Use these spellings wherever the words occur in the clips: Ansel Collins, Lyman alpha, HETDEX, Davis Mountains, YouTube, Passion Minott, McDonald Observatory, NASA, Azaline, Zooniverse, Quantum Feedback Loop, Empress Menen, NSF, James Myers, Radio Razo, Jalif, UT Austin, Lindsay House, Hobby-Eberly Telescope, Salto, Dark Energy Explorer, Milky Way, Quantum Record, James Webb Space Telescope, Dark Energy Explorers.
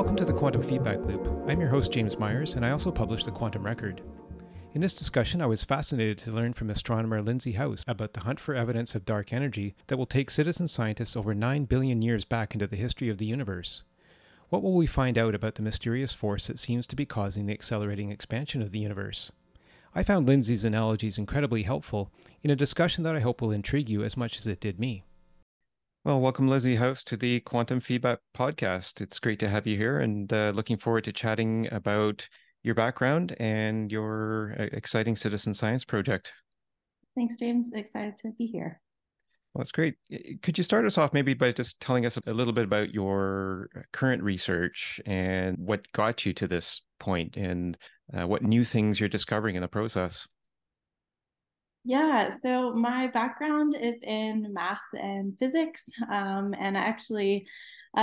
Welcome to the Quantum Feedback Loop. I'm your host, James Myers, and I also publish the Quantum Record. In this discussion, I was fascinated to learn from astronomer Lindsay House about the hunt for evidence of dark energy that will take citizen scientists over 9 billion years back into the history of the universe. What will we find out about the mysterious force that seems to be causing the accelerating expansion of the universe? I found Lindsay's analogies incredibly helpful in a discussion that I hope will intrigue you as much as it did me. Well, welcome, Lindsay House, to the Quantum Feedback Podcast. It's great to have you here and looking forward to chatting about your background and your exciting citizen science project. Thanks, James. Excited to be here. Well, that's great. Could you start us off maybe by just telling us a little bit about your current research and what got you to this point and what new things you're discovering in the process? Yeah, so my background is in math and physics, and I actually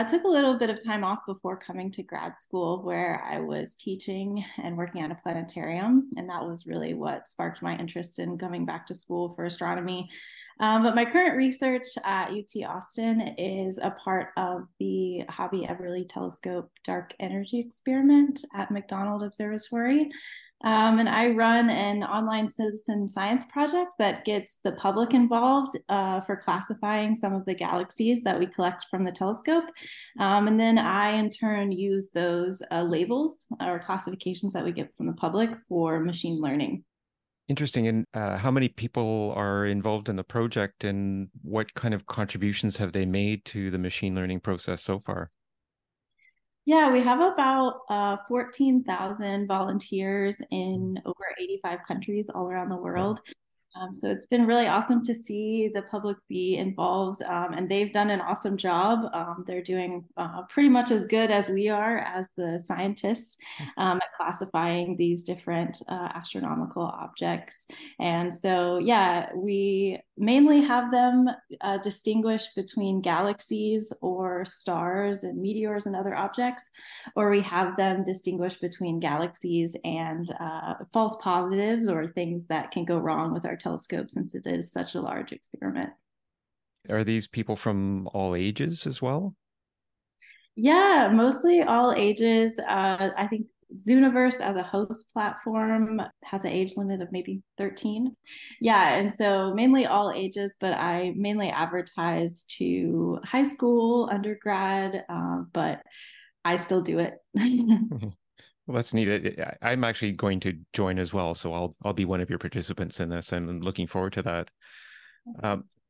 took a little bit of time off before coming to grad school, where I was teaching and working at a planetarium, and that was really what sparked my interest in coming back to school for astronomy. But my current research at UT Austin is a part of the Hobby-Eberly Telescope Dark Energy Experiment at McDonald Observatory. And I run an online citizen science project that gets the public involved for classifying some of the galaxies that we collect from the telescope. And then I, in turn, use those labels or classifications that we get from the public for machine learning. Interesting. And how many people are involved in the project, and what kind of contributions have they made to the machine learning process so far? Yeah, we have about 14,000 volunteers in over 85 countries all around the world. So it's been really awesome to see the public be involved, and they've done an awesome job. They're doing pretty much as good as we are as the scientists at classifying these different astronomical objects. And so, yeah, we mainly have them distinguish between galaxies or stars and meteors and other objects, or we have them distinguish between galaxies and false positives or things that can go wrong with our telescope, since it is such a large experiment. Are these people from all ages as well? Yeah, mostly all ages. I think Zooniverse as a host platform has an age limit of maybe 13. Yeah, and so mainly all ages, but I mainly advertise to high school, undergrad, but I still do it. Well, that's neat. I'm actually going to join as well, so I'll be one of your participants in this. I'm looking forward to that.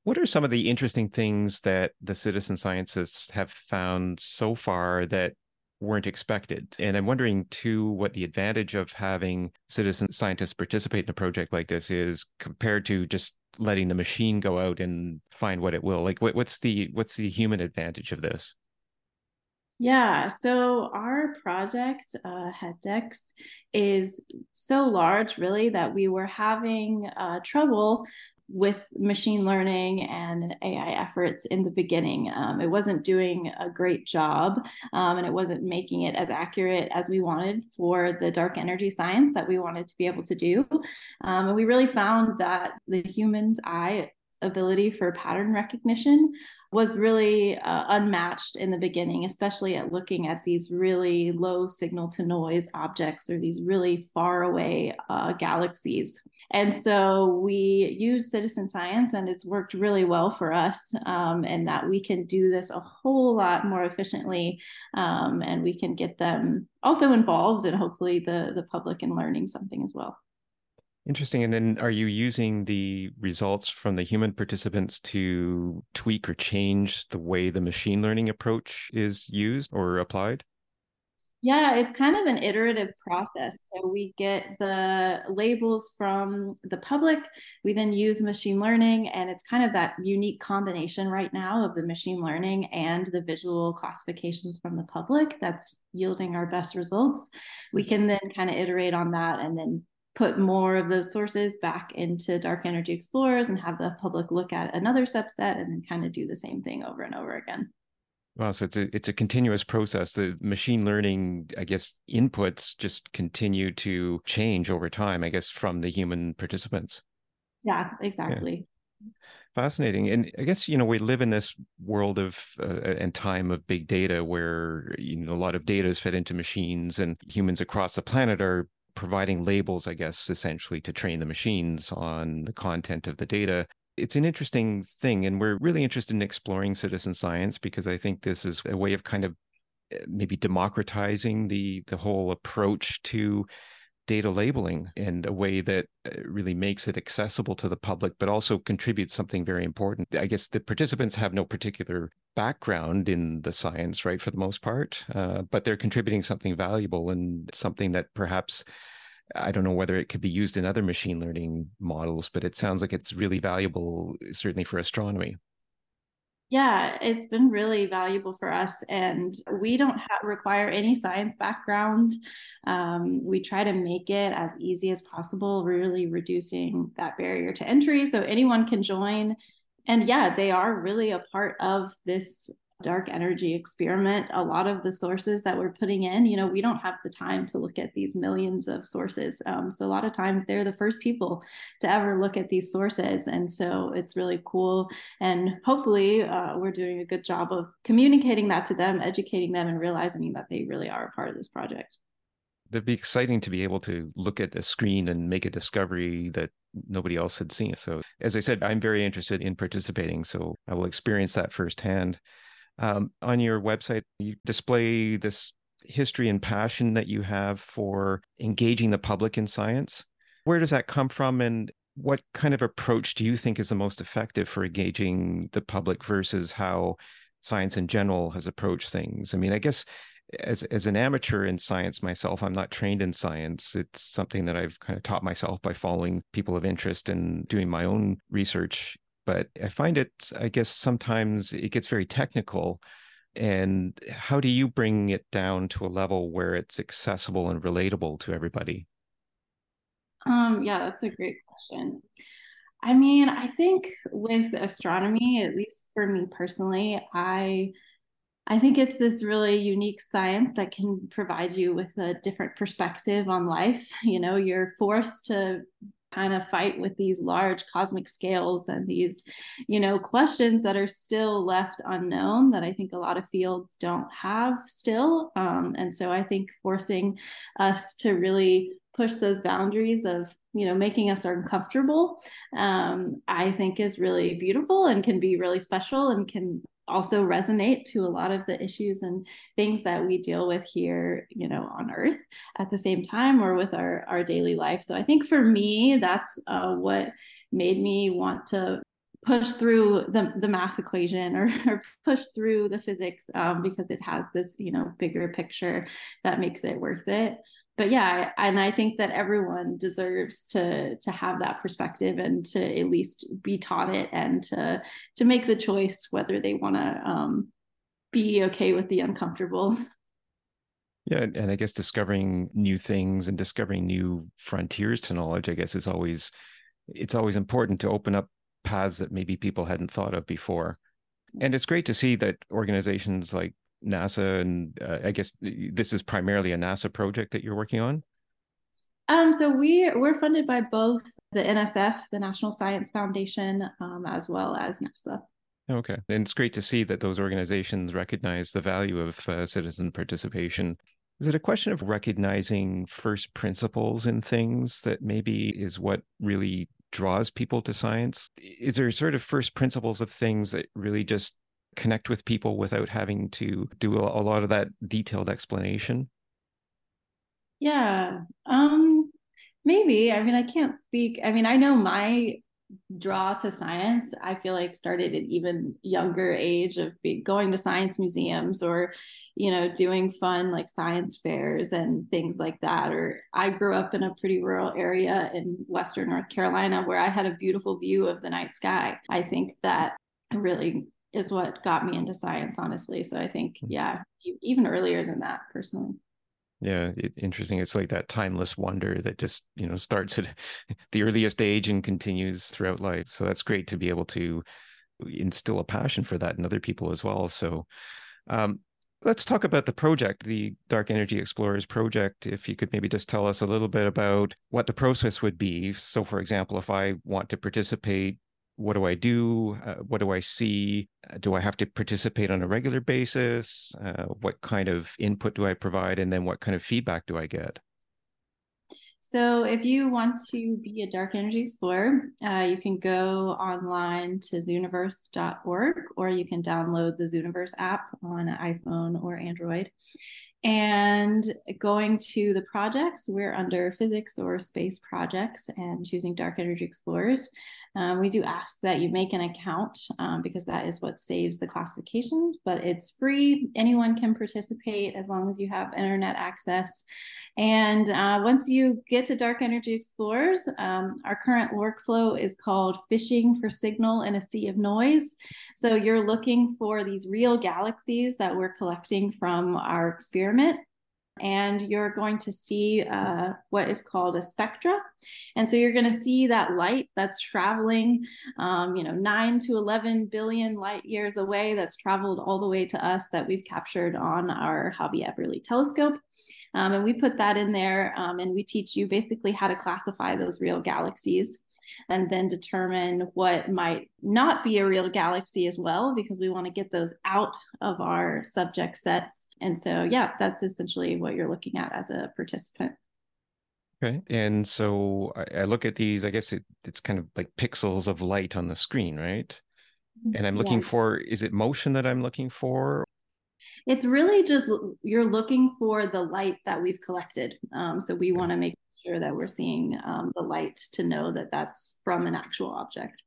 What are some of the interesting things that the citizen scientists have found so far that weren't expected? And I'm wondering, too, what the advantage of having citizen scientists participate in a project like this is compared to just letting the machine go out and find what it will. Like, what's the human advantage of this? Yeah, so our project, HETDEX, is so large, really, that we were having trouble with machine learning and AI efforts in the beginning. It wasn't doing a great job, and it wasn't making it as accurate as we wanted for the dark energy science that we wanted to be able to do. And we really found that the human's eye ability for pattern recognition was really unmatched in the beginning, especially at looking at these really low signal to noise objects or these really far away galaxies. And so we use citizen science, and it's worked really well for us, and that we can do this a whole lot more efficiently, and we can get them also involved, and hopefully the public in learning something as well. Interesting. And then are you using the results from the human participants to tweak or change the way the machine learning approach is used or applied? Yeah, it's kind of an iterative process. So we get the labels from the public, we then use machine learning, and it's kind of that unique combination right now of the machine learning and the visual classifications from the public that's yielding our best results. We can then kind of iterate on that and then put more of those sources back into Dark Energy Explorers and have the public look at another subset and then kind of do the same thing over and over again. Wow, so it's a continuous process. The machine learning, I guess, inputs just continue to change over time, I guess, from the human participants. Yeah, exactly. Fascinating. And I guess, you know, we live in this world of and time of big data where, you know, a lot of data is fed into machines, and humans across the planet are providing labels, I guess, essentially to train the machines on the content of the data. It's an interesting thing. And we're really interested in exploring citizen science because I think this is a way of kind of maybe democratizing the whole approach to data labeling in a way that really makes it accessible to the public, but also contributes something very important. I guess the participants have no particular background in the science, right, for the most part, but they're contributing something valuable and something that perhaps, I don't know whether it could be used in other machine learning models, but it sounds like it's really valuable, certainly for astronomy. Yeah, it's been really valuable for us, and we don't require any science background. We try to make it as easy as possible, really reducing that barrier to entry so anyone can join. And yeah, they are really a part of this dark energy experiment. A lot of the sources that we're putting in, you know, we don't have the time to look at these millions of sources. So a lot of times they're the first people to ever look at these sources. And so it's really cool. And hopefully we're doing a good job of communicating that to them, educating them, and realizing that they really are a part of this project. That'd be exciting to be able to look at a screen and make a discovery that nobody else had seen. So as I said, I'm very interested in participating, so I will experience that firsthand. On your website, you display this history and passion that you have for engaging the public in science. Where does that come from, and what kind of approach do you think is the most effective for engaging the public versus how science in general has approached things? I mean, I guess as an amateur in science myself, I'm not trained in science. It's something that I've kind of taught myself by following people of interest and doing my own research. But I find it, I guess, sometimes it gets very technical. And how do you bring it down to a level where it's accessible and relatable to everybody? Yeah, that's a great question. I mean, I think with astronomy, at least for me personally, I think it's this really unique science that can provide you with a different perspective on life. You know, you're forced to kind of fight with these large cosmic scales and these, you know, questions that are still left unknown that I think a lot of fields don't have still. And so I think forcing us to really push those boundaries of, you know, making us uncomfortable, I think is really beautiful and can be really special and can also resonate to a lot of the issues and things that we deal with here, you know, on Earth at the same time, or with our daily life. So I think for me, that's what made me want to push through the math equation or push through the physics, because it has this, you know, bigger picture that makes it worth it. But yeah, and I think that everyone deserves to have that perspective and to at least be taught it and to make the choice whether they want to be okay with the uncomfortable. Yeah, and I guess discovering new things and discovering new frontiers to knowledge, I guess, is always, it's always important to open up paths that maybe people hadn't thought of before. And it's great to see that organizations like NASA, and I guess this is primarily a NASA project that you're working on? So we're funded by both the NSF, the National Science Foundation, as well as NASA. Okay. And it's great to see that those organizations recognize the value of citizen participation. Is it a question of recognizing first principles in things that maybe is what really draws people to science? Is there sort of first principles of things that really just connect with people without having to do a lot of that detailed explanation? Yeah, maybe. I mean, I can't speak. I mean, I know my draw to science, I feel like, started at even younger age of going to science museums or, you know, doing fun like science fairs and things like that. Or I grew up in a pretty rural area in Western North Carolina where I had a beautiful view of the night sky. I think that really is what got me into science, honestly. So I think, yeah, even earlier than that, personally. Yeah, interesting. It's like that timeless wonder that just, you know, starts at the earliest age and continues throughout life. So that's great to be able to instill a passion for that in other people as well. So let's talk about the project, the Dark Energy Explorers project. If you could maybe just tell us a little bit about what the process would be. So, for example, if I want to participate, what do I do? What do I see? Do I have to participate on a regular basis? What kind of input do I provide? And then what kind of feedback do I get? So if you want to be a Dark Energy Explorer, you can go online to zooniverse.org, or you can download the Zooniverse app on an iPhone or Android. And going to the projects, we're under physics or space projects and choosing Dark Energy Explorers. We do ask that you make an account because that is what saves the classification, but it's free. Anyone can participate as long as you have internet access. And once you get to Dark Energy Explorers, our current workflow is called fishing for signal in a sea of noise. So you're looking for these real galaxies that we're collecting from our experiment. And you're going to see what is called a spectra. And so you're going to see that light that's traveling, 9 to 11 billion light years away, that's traveled all the way to us, that we've captured on our Hobby-Eberly telescope. And we put that in there, and we teach you basically how to classify those real galaxies and then determine what might not be a real galaxy as well, because we want to get those out of our subject sets. And so, yeah, that's essentially what you're looking at as a participant. Okay. And so I look at these, I guess it's kind of like pixels of light on the screen, right? And I'm looking for, is it motion that I'm looking for? It's really just, you're looking for the light that we've collected. So we want to make sure that we're seeing the light to know that that's from an actual object.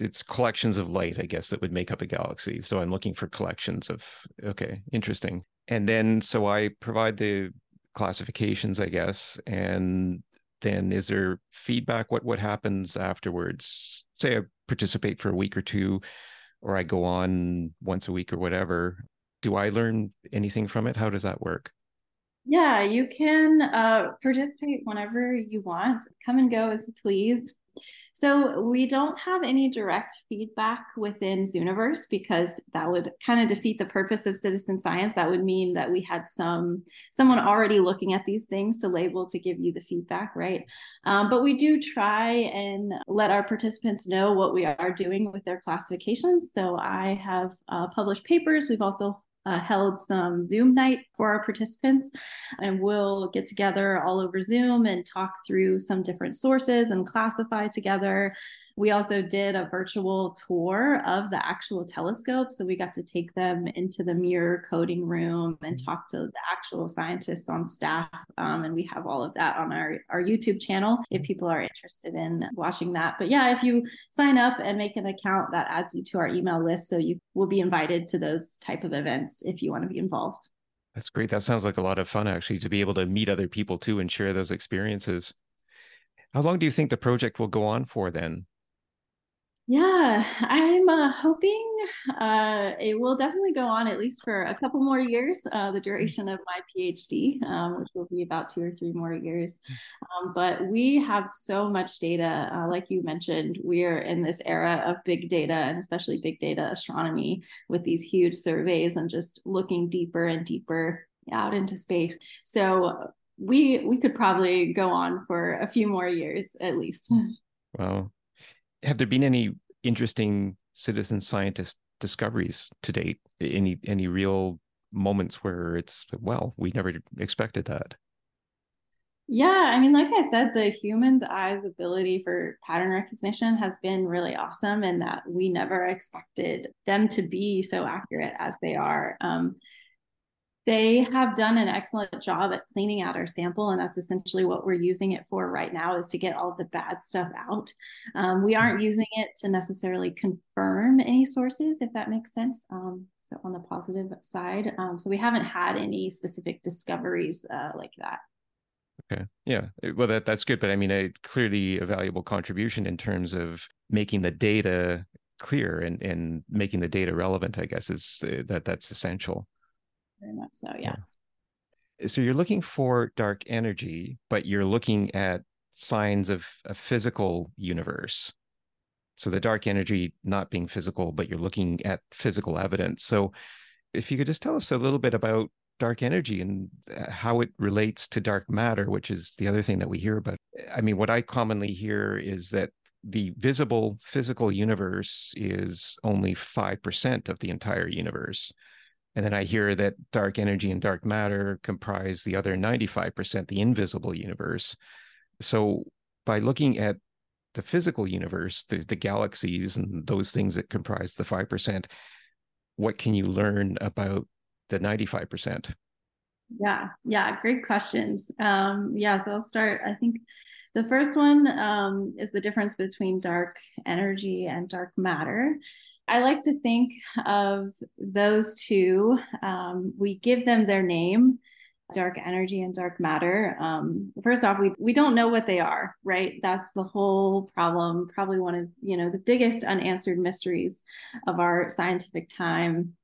It's collections of light, I guess, that would make up a galaxy. So I'm looking for collections of, okay, interesting. And then, so I provide the classifications, I guess. And then is there feedback? What happens afterwards? Say I participate for a week or two, or I go on once a week or whatever. Do I learn anything from it? How does that work? Yeah, you can participate whenever you want. Come and go as you please. So we don't have any direct feedback within Zooniverse, because that would kind of defeat the purpose of citizen science. That would mean that we had someone already looking at these things to label, to give you the feedback, right? But we do try and let our participants know what we are doing with their classifications. So I have published papers. We've also held some Zoom night for our participants, and we'll get together all over Zoom and talk through some different sources and classify together. We also did a virtual tour of the actual telescope, so we got to take them into the mirror coding room and talk to the actual scientists on staff, and we have all of that on our YouTube channel if people are interested in watching that. But yeah, if you sign up and make an account, that adds you to our email list, so you will be invited to those type of events if you want to be involved. That's great. That sounds like a lot of fun, actually, to be able to meet other people too and share those experiences. How long do you think the project will go on for then? Yeah, I'm hoping it will definitely go on at least for a couple more years, the duration of my PhD, which will be about 2 or 3 more years. But we have so much data. Like you mentioned, we're in this era of big data, and especially big data astronomy, with these huge surveys and just looking deeper and deeper out into space. So we could probably go on for a few more years at least. Wow. Have there been any interesting citizen scientist discoveries to date? Any real moments where it's, well, we never expected that? Yeah, I mean, like I said, the human's eye's ability for pattern recognition has been really awesome, and that we never expected them to be so accurate as they are. They have done an excellent job at cleaning out our sample, and that's essentially what we're using it for right now, is to get all the bad stuff out. We aren't using it to necessarily confirm any sources, if that makes sense. So on the positive side, so we haven't had any specific discoveries like that. Okay. Yeah. Well, that's good. But I mean, clearly a valuable contribution in terms of making the data clear and making the data relevant, I guess, is that's essential. Very much so, yeah. So you're looking for dark energy, but you're looking at signs of a physical universe. So the dark energy not being physical, but you're looking at physical evidence. So if you could just tell us a little bit about dark energy and how it relates to dark matter, which is the other thing that we hear about. I mean, what I commonly hear is that the visible physical universe is only 5% of the entire universe. And then I hear that dark energy and dark matter comprise the other 95%, the invisible universe. So by looking at the physical universe, the galaxies and those things that comprise the 5%, what can you learn about the 95%? Yeah, great questions. So I'll start. I think the first one is the difference between dark energy and dark matter. I like to think of those two. We give them their name, dark energy and dark matter. First off, we don't know what they are, right? That's the whole problem. Probably one of the biggest unanswered mysteries of our scientific time.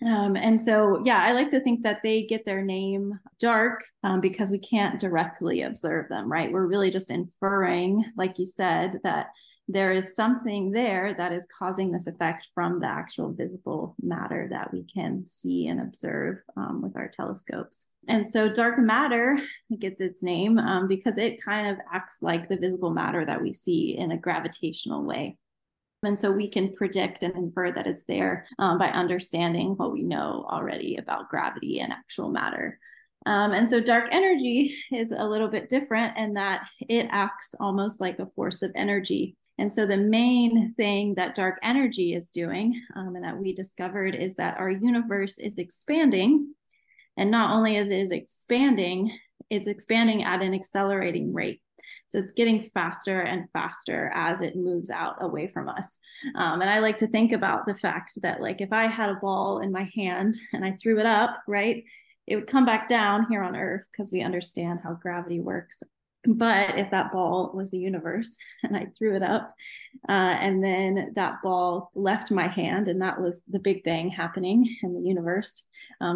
And so, yeah, I like to think that they get their name dark because we can't directly observe them, right? We're really just inferring, like you said, that there is something there that is causing this effect from the actual visible matter that we can see and observe with our telescopes. And so dark matter gets its name because it kind of acts like the visible matter that we see in a gravitational way. And so we can predict and infer that it's there by understanding what we know already about gravity and actual matter. And so dark energy is a little bit different in that it acts almost like a force of energy. And so the main thing that dark energy is doing and that we discovered is that our universe is expanding. And not only is it expanding, it's expanding at an accelerating rate. So it's getting faster and faster as it moves out away from us. And I like to think about the fact that, like, if I had a ball in my hand and I threw it up, right, it would come back down here on Earth because we understand how gravity works. But if that ball was the universe and I threw it up and then that ball left my hand, and that was the Big Bang happening in the universe,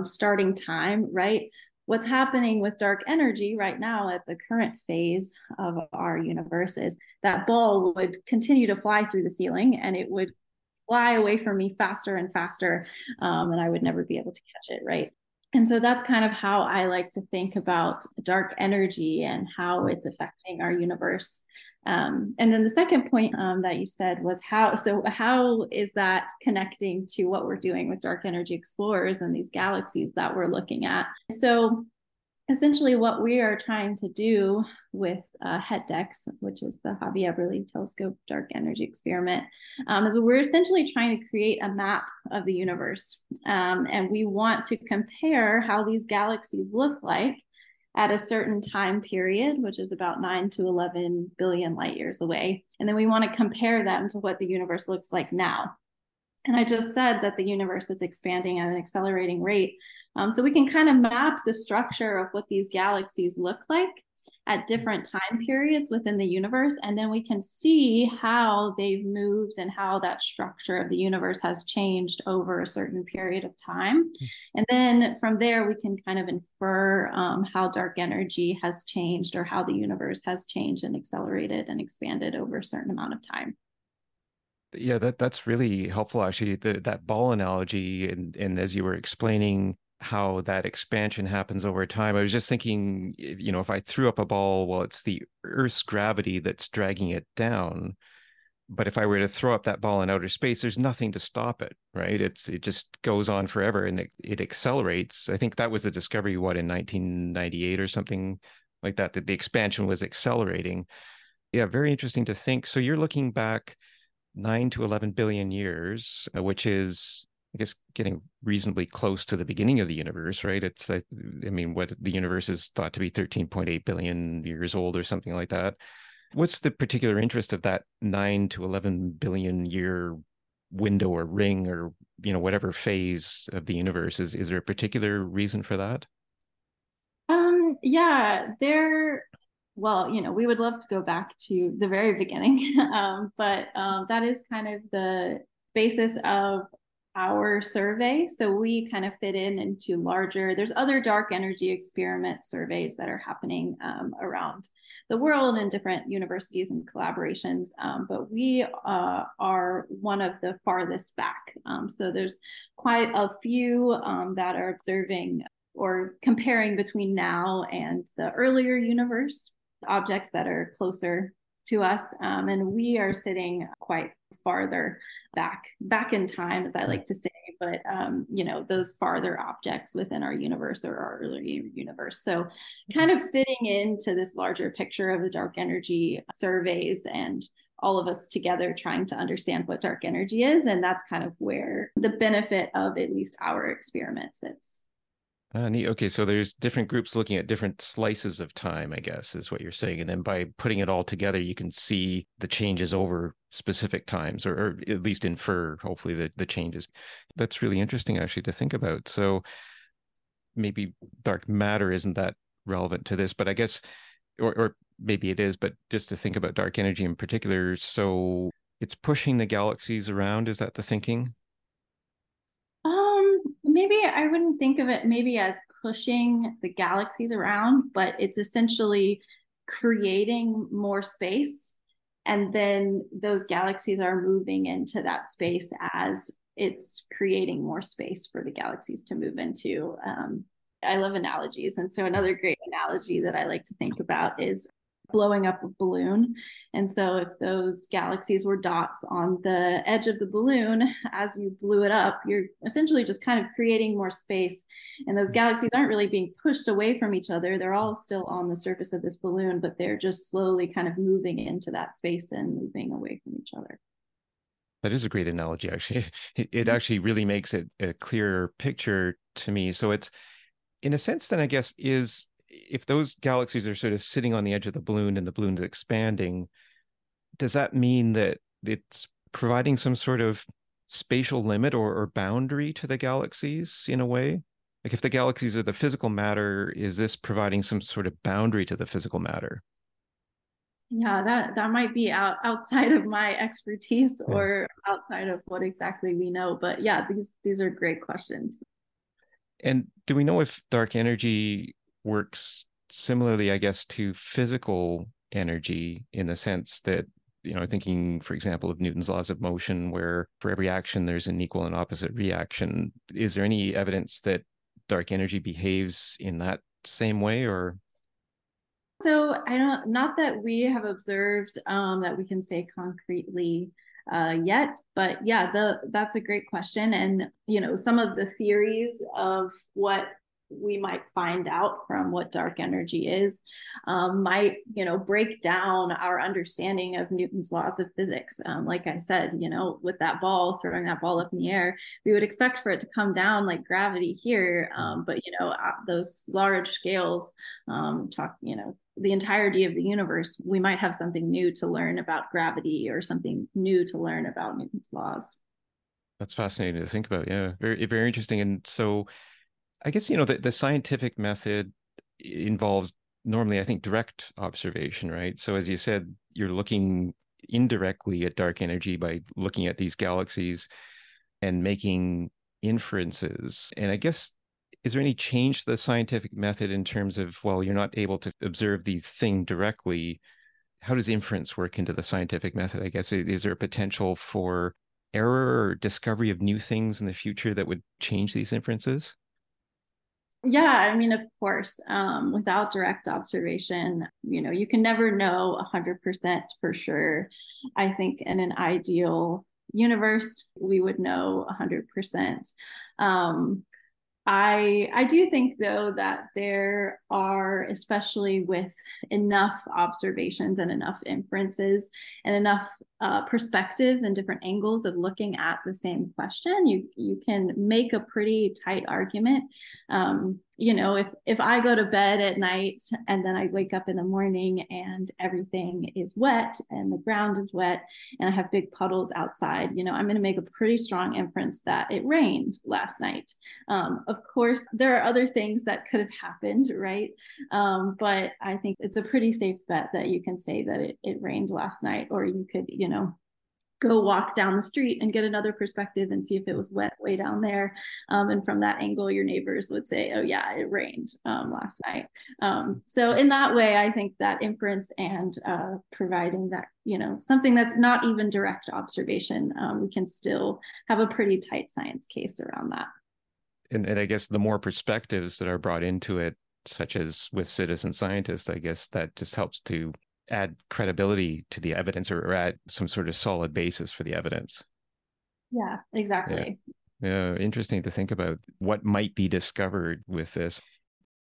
starting time, right? What's happening with dark energy right now at the current phase of our universe is that ball would continue to fly through the ceiling, and it would fly away from me faster and faster, and I would never be able to catch it, right? And so that's kind of how I like to think about dark energy and how it's affecting our universe. And then the second point that you said was how is that connecting to what we're doing with Dark Energy Explorers and these galaxies that we're looking at? So essentially what we are trying to do with HETDEX, which is the Hobby-Eberly Telescope Dark Energy Experiment, is we're essentially trying to create a map of the universe. And we want to compare how these galaxies look like at a certain time period, which is about 9 to 11 billion light years away. And then we want to compare them to what the universe looks like now. And I just said that the universe is expanding at an accelerating rate. So we can kind of map the structure of what these galaxies look like at different time periods within the universe. And then we can see how they've moved and how that structure of the universe has changed over a certain period of time. And then from there, we can kind of infer how dark energy has changed or how the universe has changed and accelerated and expanded over a certain amount of time. Yeah, that's really helpful, actually, that ball analogy. And as you were explaining how that expansion happens over time, I was just thinking, if I threw up a ball, well, it's the Earth's gravity that's dragging it down. But if I were to throw up that ball in outer space, there's nothing to stop it, right? It just goes on forever, and it accelerates. I think that was the discovery, in 1998 or something like that the expansion was accelerating. Yeah, very interesting to think. So you're looking back 9 to 11 billion years, which is, I guess, getting reasonably close to the beginning of the universe, right? It's, what the universe is thought to be 13.8 billion years old or something like that. What's the particular interest of that 9 to 11 billion year window or ring or, whatever phase of the universe? Is there a particular reason for that? Well, we would love to go back to the very beginning, but that is kind of the basis of our survey. So we kind of fit into larger, there's other dark energy experiment surveys that are happening around the world in different universities and collaborations, but we are one of the farthest back. So there's quite a few that are observing or comparing between now and the earlier universe, objects that are closer to us. And we are sitting quite farther back in time, as I like to say, but, you know, those farther objects within our universe or our earlier universe. So kind of fitting into this larger picture of the dark energy surveys and all of us together trying to understand what dark energy is. And that's kind of where the benefit of at least our experiment sits. Neat. Okay. So there's different groups looking at different slices of time, I guess, is what you're saying. And then by putting it all together, you can see the changes over specific times, or at least infer, hopefully, the changes. That's really interesting, actually, to think about. So maybe dark matter isn't that relevant to this, but I guess, or maybe it is, but just to think about dark energy in particular. So it's pushing the galaxies around. Is that the thinking? Maybe I wouldn't think of it maybe as pushing the galaxies around, but it's essentially creating more space. And then those galaxies are moving into that space as it's creating more space for the galaxies to move into. I love analogies. And so another great analogy that I like to think about is blowing up a balloon. And so if those galaxies were dots on the edge of the balloon, as you blew it up, you're essentially just kind of creating more space. And those galaxies aren't really being pushed away from each other. They're all still on the surface of this balloon, but they're just slowly kind of moving into that space and moving away from each other. That is a great analogy, actually. It actually really makes it a clearer picture to me. So it's, in a sense, then I guess, is if those galaxies are sort of sitting on the edge of the balloon and the balloon's expanding, does that mean that it's providing some sort of spatial limit or boundary to the galaxies in a way? Like if the galaxies are the physical matter, is this providing some sort of boundary to the physical matter? Yeah, that might be outside of my expertise or outside of what exactly we know. But yeah, these are great questions. And do we know if dark energy works similarly, I guess, to physical energy in the sense that, you know, thinking, for example, of Newton's laws of motion, where for every action, there's an equal and opposite reaction. Is there any evidence that dark energy behaves in that same way, or? So I don't, not that we have observed that we can say concretely yet, but yeah, that's a great question. And, you know, some of the theories of what we might find out from what dark energy is, might, you know, break down our understanding of Newton's laws of physics. Like I said, you know, with that ball, throwing that ball up in the air, we would expect for it to come down like gravity here. But, you know, those large scales, you know, the entirety of the universe, we might have something new to learn about gravity or something new to learn about Newton's laws. That's fascinating to think about. Yeah, very, very interesting. And so I guess, you know, the scientific method involves normally, I think, direct observation, right? So as you said, you're looking indirectly at dark energy by looking at these galaxies and making inferences. And I guess, is there any change to the scientific method in terms of, well, you're not able to observe the thing directly? How does inference work into the scientific method? I guess, is there a potential for error or discovery of new things in the future that would change these inferences? Yeah, I mean, of course, without direct observation, you know, you can never know 100% for sure. I think in an ideal universe, we would know 100%. I do think, though, that there are, especially with enough observations and enough inferences and enough perspectives and different angles of looking at the same question, you can make a pretty tight argument. You know, if I go to bed at night and then I wake up in the morning and everything is wet and the ground is wet and I have big puddles outside, you know, I'm going to make a pretty strong inference that it rained last night. Of course, there are other things that could have happened, right? But I think it's a pretty safe bet that you can say that it rained last night, or you could, you know, go walk down the street and get another perspective and see if it was wet way down there. And from that angle, your neighbors would say, oh yeah, it rained last night. So in that way, I think that inference and providing that, you know, something that's not even direct observation, we can still have a pretty tight science case around that. And I guess the more perspectives that are brought into it, such as with citizen scientists, I guess that just helps to add credibility to the evidence, or add some sort of solid basis for the evidence. Yeah, exactly. Yeah. Interesting to think about what might be discovered with this.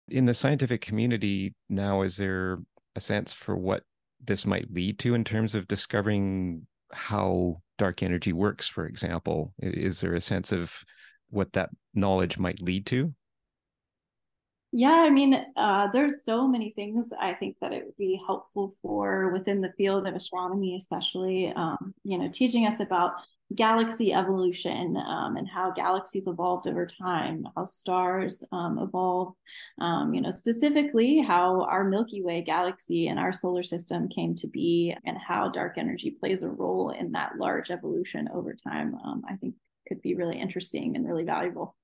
In the scientific community now, is there a sense for what this might lead to in terms of discovering how dark energy works, for example? Is there a sense of what that knowledge might lead to? Yeah, I mean, there's so many things I think that it would be helpful for within the field of astronomy, especially, teaching us about galaxy evolution and how galaxies evolved over time, how stars evolved, specifically how our Milky Way galaxy and our solar system came to be, and how dark energy plays a role in that large evolution over time, I think could be really interesting and really valuable.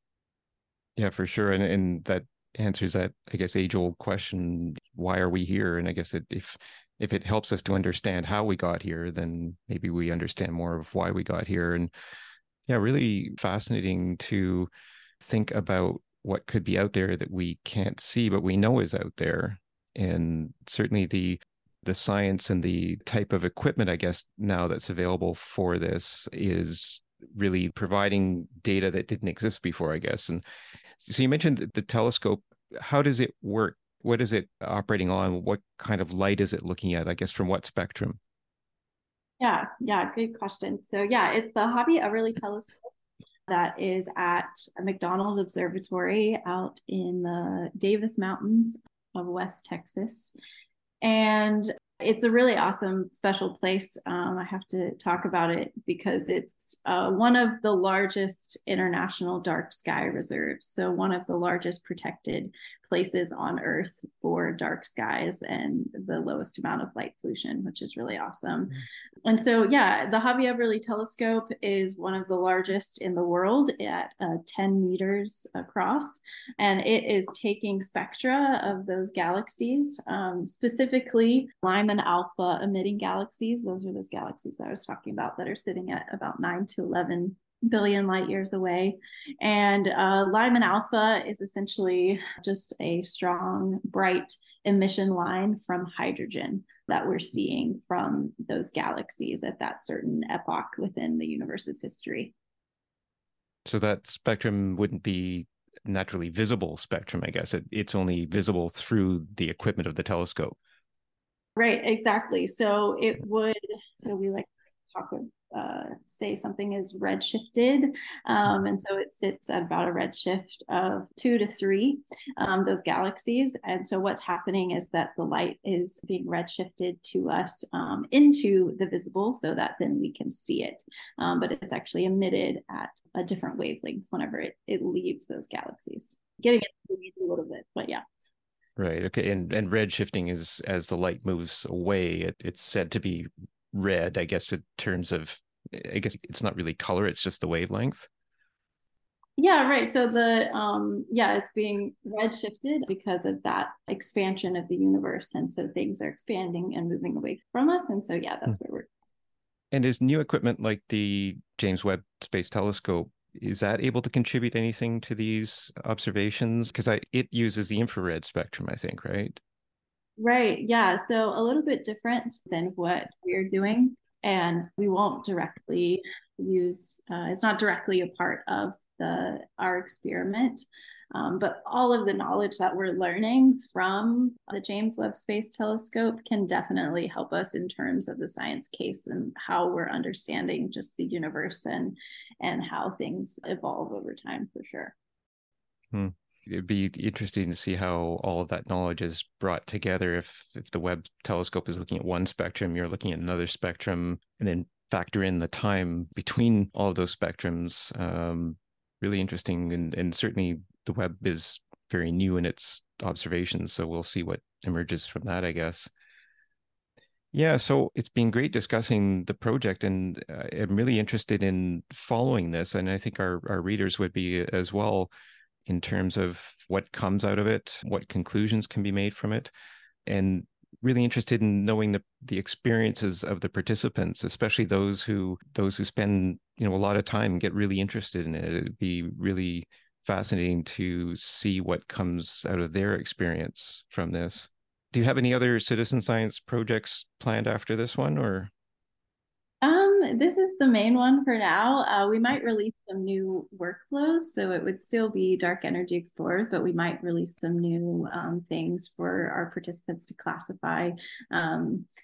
Yeah, for sure. And that answers that, I guess, age-old question, why are we here? And I guess if it helps us to understand how we got here, then maybe we understand more of why we got here. And yeah, really fascinating to think about what could be out there that we can't see, but we know is out there. And certainly the science and the type of equipment, I guess, now that's available for this is really providing data that didn't exist before, I guess. And so you mentioned the telescope. How does it work? What is it operating on? What kind of light is it looking at, I guess, from what spectrum? Yeah, good question. So yeah, it's the Hobby-Eberly Telescope that is at McDonald Observatory out in the Davis Mountains of West Texas. And it's a really awesome, special place. I have to talk about it because it's one of the largest international dark sky reserves. So one of the largest protected places on Earth for dark skies and the lowest amount of light pollution, which is really awesome. And so, yeah, the Hobby-Eberly Telescope is one of the largest in the world at 10 meters across. And it is taking spectra of those galaxies, specifically Lyman alpha emitting galaxies. Those are those galaxies that I was talking about that are sitting at about 9 to 11 billion light years away. And Lyman alpha is essentially just a strong, bright emission line from hydrogen that we're seeing from those galaxies at that certain epoch within the universe's history. So that spectrum wouldn't be naturally visible spectrum, I guess. It's only visible through the equipment of the telescope. Right, exactly. So we like to talk about say something is redshifted. And so it sits at about a redshift of 2 to 3, those galaxies. And so what's happening is that the light is being redshifted to us into the visible so that then we can see it. But it's actually emitted at a different wavelength whenever it leaves those galaxies. Getting into the weeds a little bit, but yeah. Right. Okay. And redshifting is as the light moves away, it's said to be red, I guess, in terms of, I guess it's not really color, it's just the wavelength. Yeah, right. So it's being redshifted because of that expansion of the universe. And so things are expanding and moving away from us. And so, yeah, that's where we're. And is new equipment like the James Webb Space Telescope, is that able to contribute anything to these observations? Because it uses the infrared spectrum, I think, right? Right. Yeah. So a little bit different than what we're doing. And we won't directly use, it's not directly a part of our experiment. But all of the knowledge that we're learning from the James Webb Space Telescope can definitely help us in terms of the science case and how we're understanding just the universe and how things evolve over time, for sure. It'd be interesting to see how all of that knowledge is brought together. If the Webb telescope is looking at one spectrum, you're looking at another spectrum, and then factor in the time between all of those spectrums. Really interesting. And certainly the Webb is very new in its observations. So we'll see what emerges from that, I guess. Yeah, so it's been great discussing the project, and I'm really interested in following this. And I think our readers would be as well, in terms of what comes out of it, what conclusions can be made from it, and really interested in knowing the experiences of the participants, especially those who spend a lot of time, get really interested in it. It'd be really fascinating to see what comes out of their experience from this. Do you have any other citizen science projects planned after this one, or? This is the main one for now. We might release some new workflows, so it would still be Dark Energy Explorers, but we might release some new things for our participants to classify.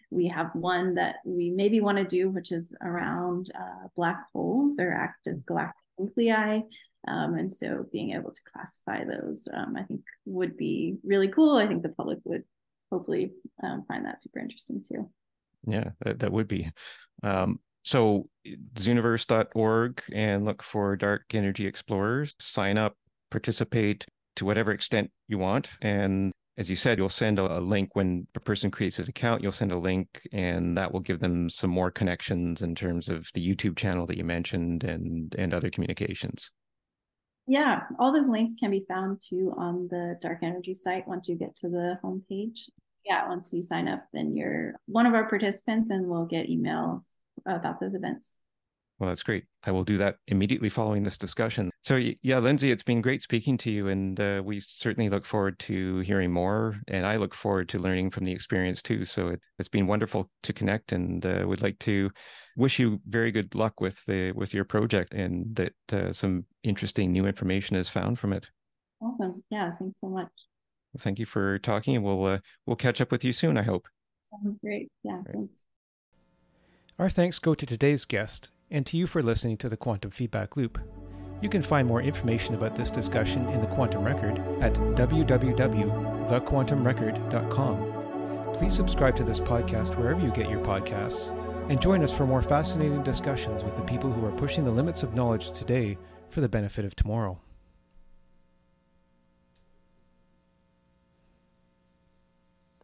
We have one that we maybe want to do, which is around black holes or active galactic nuclei. And so being able to classify those, I think would be really cool. I think the public would hopefully find that super interesting too. Yeah, that would be. So zooniverse.org, and look for Dark Energy Explorers, sign up, participate to whatever extent you want. And as you said, you'll send a link when a person creates an account, you'll send a link, and that will give them some more connections in terms of the YouTube channel that you mentioned and other communications. Yeah, all those links can be found too on the Dark Energy site once you get to the homepage. Yeah, once you sign up, then you're one of our participants and we'll get emails about those events. Well, that's great. I will do that immediately following this discussion. So yeah, Lindsay, it's been great speaking to you, and we certainly look forward to hearing more, and I look forward to learning from the experience too. So it's been wonderful to connect, and would like to wish you very good luck with your project, and that some interesting new information is found from it. Awesome. Yeah, thanks so much. Well, thank you for talking, and we'll catch up with you soon, I hope. Sounds great. Yeah, great. Thanks. Our thanks go to today's guest, and to you for listening to the Quantum Feedback Loop. You can find more information about this discussion in the Quantum Record at www.thequantumrecord.com. Please subscribe to this podcast wherever you get your podcasts, and join us for more fascinating discussions with the people who are pushing the limits of knowledge today for the benefit of tomorrow.